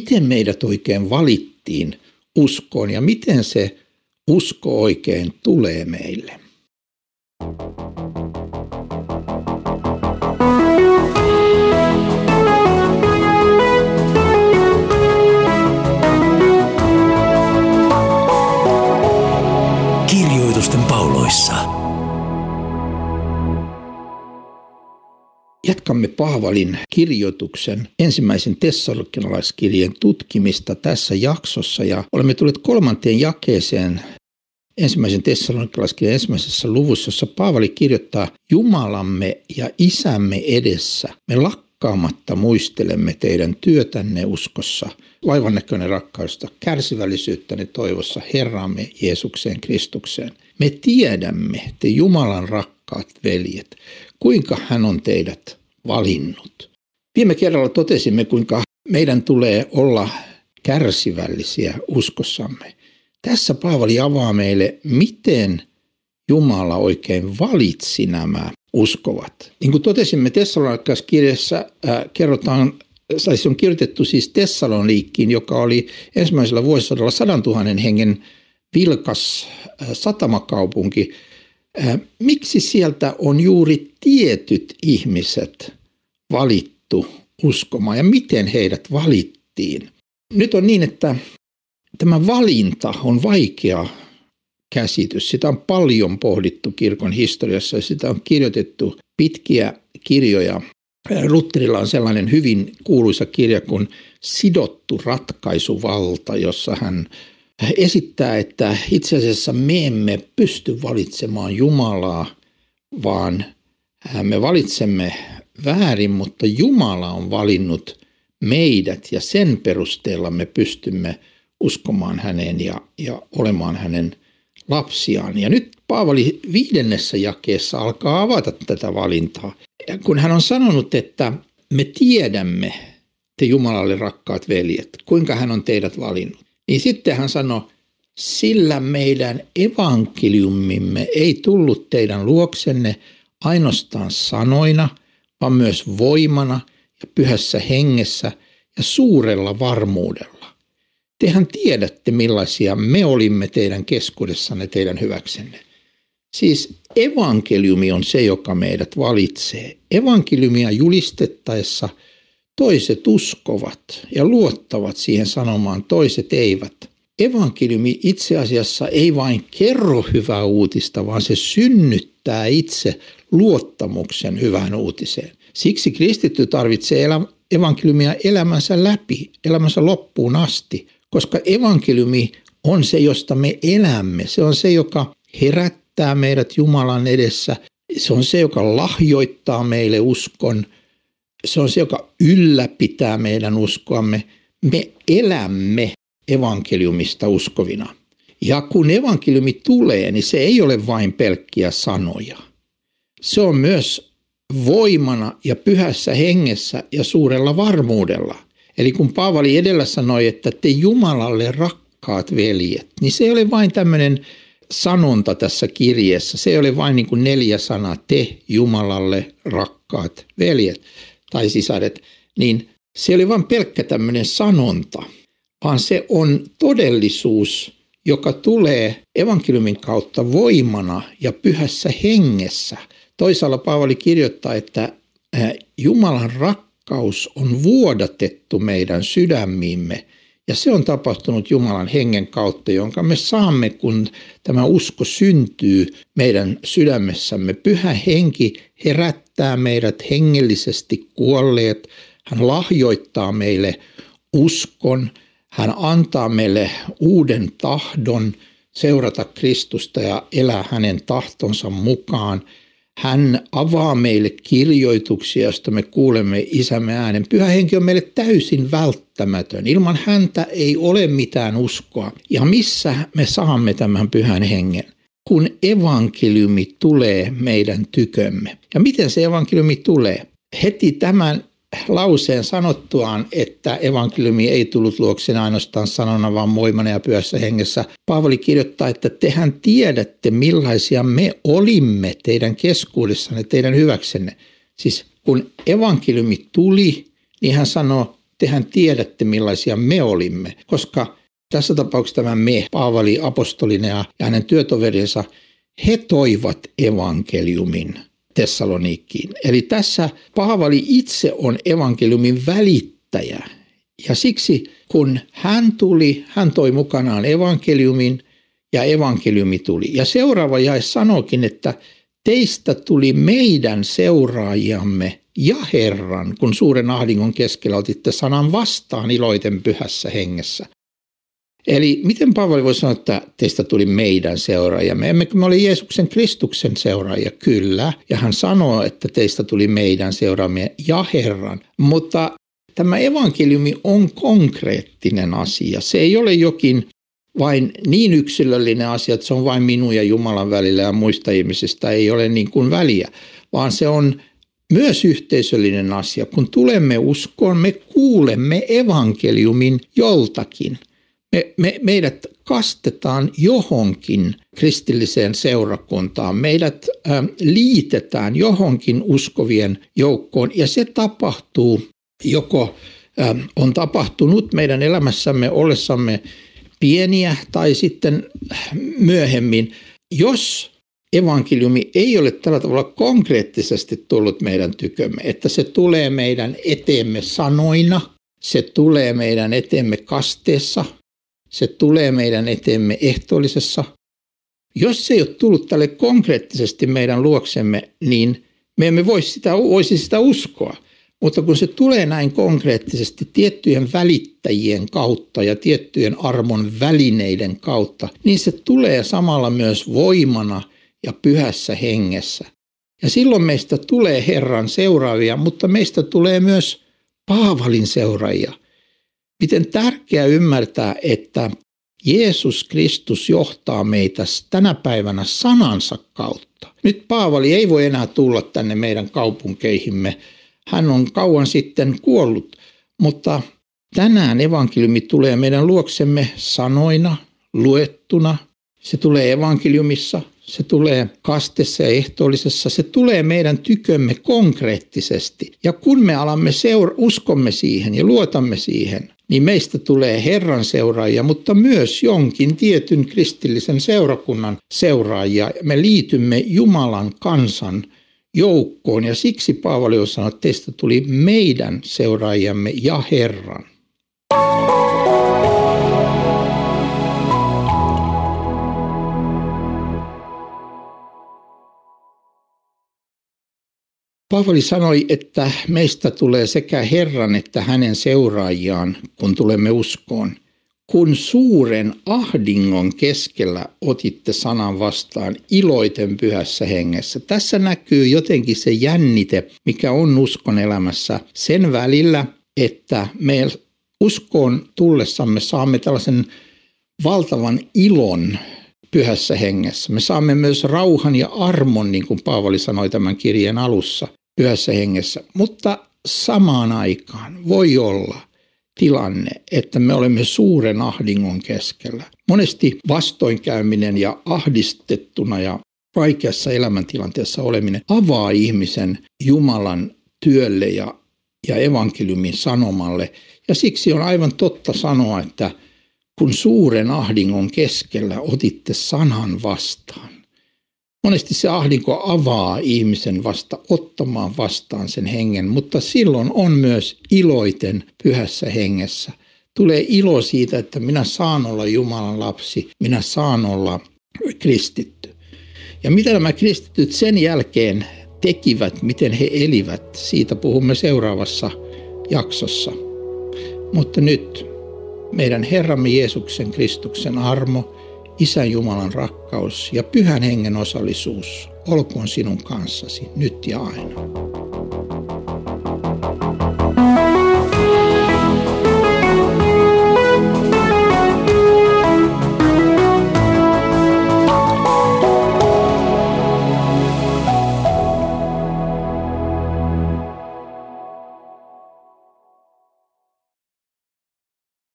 miten meidät oikein valittiin uskoon ja miten se usko oikein tulee meille. Kirjoitusten pauloissa. Jatkamme Paavalin kirjoituksen ensimmäisen tessalonikalaiskirjeen tutkimista tässä jaksossa ja olemme tulleet 3. jakeeseen ensimmäisen tessalonikalaiskirjeen 1. luvussa, jossa Paavali kirjoittaa: Jumalamme ja Isämme edessä me lakkaamatta muistelemme teidän työtänne uskossa, vaivannäköinen rakkausta, kärsivällisyyttäne toivossa Herramme Jeesukseen Kristukseen. Me tiedämme, te Jumalan rakkaat veljet, kuinka hän on teidät valinnut. Viime kerralla totesimme, kuinka meidän tulee olla kärsivällisiä uskossamme. Tässä Paavali avaa meille, miten Jumala oikein valitsi nämä uskovat. Niin kuin totesimme, Tessalonikalaiskirjassa kerrotaan, tai se on kirjoitettu siis Tessaloniikkiin, joka oli ensimmäisellä vuosisadalla 100 000 hengen vilkas satamakaupunki. Miksi sieltä on juuri tietyt ihmiset valittu uskomaan ja miten heidät valittiin? Nyt on niin, että tämä valinta on vaikea käsitys. Sitä on paljon pohdittu kirkon historiassa ja sitä on kirjoitettu pitkiä kirjoja. Lutherilla on sellainen hyvin kuuluisa kirja kuin Sidottu ratkaisuvalta, jossa hän esittää, että itse asiassa me emme pysty valitsemaan Jumalaa, vaan me valitsemme väärin, mutta Jumala on valinnut meidät ja sen perusteella me pystymme uskomaan häneen ja olemaan hänen lapsiaan. Ja nyt Paavali 5. jakeessa alkaa avata tätä valintaa. Ja kun hän on sanonut, että me tiedämme, te Jumalalle rakkaat veljet, kuinka hän on teidät valinnut, niin sitten hän sanoi, sillä meidän evankeliumimme ei tullut teidän luoksenne ainoastaan sanoina, vaan myös voimana ja pyhässä hengessä ja suurella varmuudella. Tehän tiedätte, millaisia me olimme teidän keskuudessanne teidän hyväksenne. Siis evankeliumi on se, joka meidät valitsee. Evankeliumia julistettaessa toiset uskovat ja luottavat siihen sanomaan, toiset eivät. Evankeliumi itse asiassa ei vain kerro hyvää uutista, vaan se synnyttää itse luottamuksen hyvään uutiseen. Siksi kristitty tarvitsee evankeliumia elämänsä läpi, elämänsä loppuun asti, koska evankeliumi on se, josta me elämme. Se on se, joka herättää meidät Jumalan edessä. Se on se, joka lahjoittaa meille uskon. Se on se, joka ylläpitää meidän uskoamme. Me elämme evankeliumista uskovina. Ja kun evankeliumi tulee, niin se ei ole vain pelkkiä sanoja. Se on myös voimana ja pyhässä hengessä ja suurella varmuudella. Eli kun Paavali edellä sanoi, että te Jumalalle rakkaat veljet, niin se ei ole vain tämmöinen sanonta tässä kirjeessä. Se ei ole vain niin kuin 4 sanaa, te Jumalalle rakkaat veljet tai sisaret, niin se ei ole vain pelkkä tämmöinen sanonta, vaan se on todellisuus, joka tulee evankeliumin kautta voimana ja pyhässä hengessä. Toisaalla Paavali kirjoittaa, että Jumalan rakkaus on vuodatettu meidän sydämiimme ja se on tapahtunut Jumalan hengen kautta, jonka me saamme, kun tämä usko syntyy meidän sydämessämme. Pyhä henki herättää meidät hengellisesti kuolleet, hän lahjoittaa meille uskon, hän antaa meille uuden tahdon seurata Kristusta ja elää hänen tahtonsa mukaan. Hän avaa meille kirjoituksia, joista me kuulemme Isämme äänen. Pyhä henki on meille täysin välttämätön. Ilman häntä ei ole mitään uskoa. Ja missä me saamme tämän pyhän hengen? Kun evankeliumi tulee meidän tykömme. Ja miten se evankeliumi tulee? Heti tämän lauseen sanottuaan, että evankeliumi ei tullut luokseen ainoastaan sanona, vaan voimana ja pyhässä hengessä, Paavali kirjoittaa, että tehän tiedätte, millaisia me olimme teidän keskuudessanne, teidän hyväksenne. Siis kun evankeliumi tuli, niin hän sanoo, tehän tiedätte millaisia me olimme, koska tässä tapauksessa tämä me, Paavali apostolina ja hänen työtoverinsa, he toivat evankeliumin Tessaloniikkiin. Eli tässä Paavali itse on evankeliumin välittäjä. Ja siksi kun hän tuli, hän toi mukanaan evankeliumin ja evankeliumi tuli. Ja seuraava jae sanoikin, että teistä tuli meidän seuraajamme ja Herran, kun suuren ahdingon keskellä otitte sanan vastaan iloiten pyhässä hengessä. Eli miten Paavali voi sanoa, että teistä tuli meidän seuraajamme? Emmekö me ole Jeesuksen Kristuksen seuraajia? Kyllä. Ja hän sanoo, että teistä tuli meidän seuraajamme ja Herran. Mutta tämä evankeliumi on konkreettinen asia. Se ei ole jokin vain niin yksilöllinen asia, että se on vain minun ja Jumalan välillä ja muista ihmisistä ei ole niin kuin väliä, vaan se on myös yhteisöllinen asia. Kun tulemme uskoon, me kuulemme evankeliumin joltakin. Meidät kastetaan johonkin kristilliseen seurakuntaan, meidät liitetään johonkin uskovien joukkoon ja se tapahtuu joko on tapahtunut meidän elämässämme ollessamme pieniä tai sitten myöhemmin, jos evankeliumi ei ole tällä tavalla konkreettisesti tullut meidän tykömme, että se tulee meidän eteemme sanoina, se tulee meidän eteemme kasteessa, se tulee meidän eteemme ehtoollisessa. Jos se ei ole tullut tälle konkreettisesti meidän luoksemme, niin me emme voisi sitä uskoa. Mutta kun se tulee näin konkreettisesti tiettyjen välittäjien kautta ja tiettyjen armon välineiden kautta, niin se tulee samalla myös voimana ja pyhässä hengessä. Ja silloin meistä tulee Herran seuraavia, mutta meistä tulee myös Paavalin seuraajia. Miten tärkeää ymmärtää, että Jeesus Kristus johtaa meitä tänä päivänä sanansa kautta. Nyt Paavali ei voi enää tulla tänne meidän kaupunkeihimme. Hän on kauan sitten kuollut, mutta tänään evankeliumi tulee meidän luoksemme sanoina, luettuna. Se tulee evankeliumissa, se tulee kastessa ja ehtoollisessa, se tulee meidän tykömme konkreettisesti. Ja kun me alamme uskomme siihen ja luotamme siihen, niin meistä tulee Herran seuraajia, mutta myös jonkin tietyn kristillisen seurakunnan seuraajia. Me liitymme Jumalan kansan joukkoon ja siksi Paavali on sanonut, että teistä tuli meidän seuraajamme ja Herran. Paavali sanoi, että meistä tulee sekä Herran että hänen seuraajiaan, kun tulemme uskoon. Kun suuren ahdingon keskellä otitte sanan vastaan iloiten pyhässä hengessä. Tässä näkyy jotenkin se jännite, mikä on uskon elämässä sen välillä, että me uskoon tullessamme saamme tällaisen valtavan ilon pyhässä hengessä. Me saamme myös rauhan ja armon, niin kuin Paavali sanoi tämän kirjeen alussa, pyhässä hengessä. Mutta samaan aikaan voi olla tilanne, että me olemme suuren ahdingon keskellä. Monesti vastoinkäyminen ja ahdistettuna ja vaikeassa elämäntilanteessa oleminen avaa ihmisen Jumalan työlle ja evankeliumin sanomalle. Ja siksi on aivan totta sanoa, että kun suuren ahdingon keskellä otitte sanan vastaan. Monesti se ahdinko avaa ihmisen vasta ottamaan vastaan sen hengen, mutta silloin on myös iloiten pyhässä hengessä. Tulee ilo siitä, että minä saan olla Jumalan lapsi, minä saan olla kristitty. Ja mitä nämä kristityt sen jälkeen tekivät, miten he elivät, siitä puhumme seuraavassa jaksossa. Mutta nyt meidän Herramme Jeesuksen Kristuksen armo, Isän Jumalan rakkaus ja Pyhän Hengen osallisuus olkoon sinun kanssasi nyt ja aina.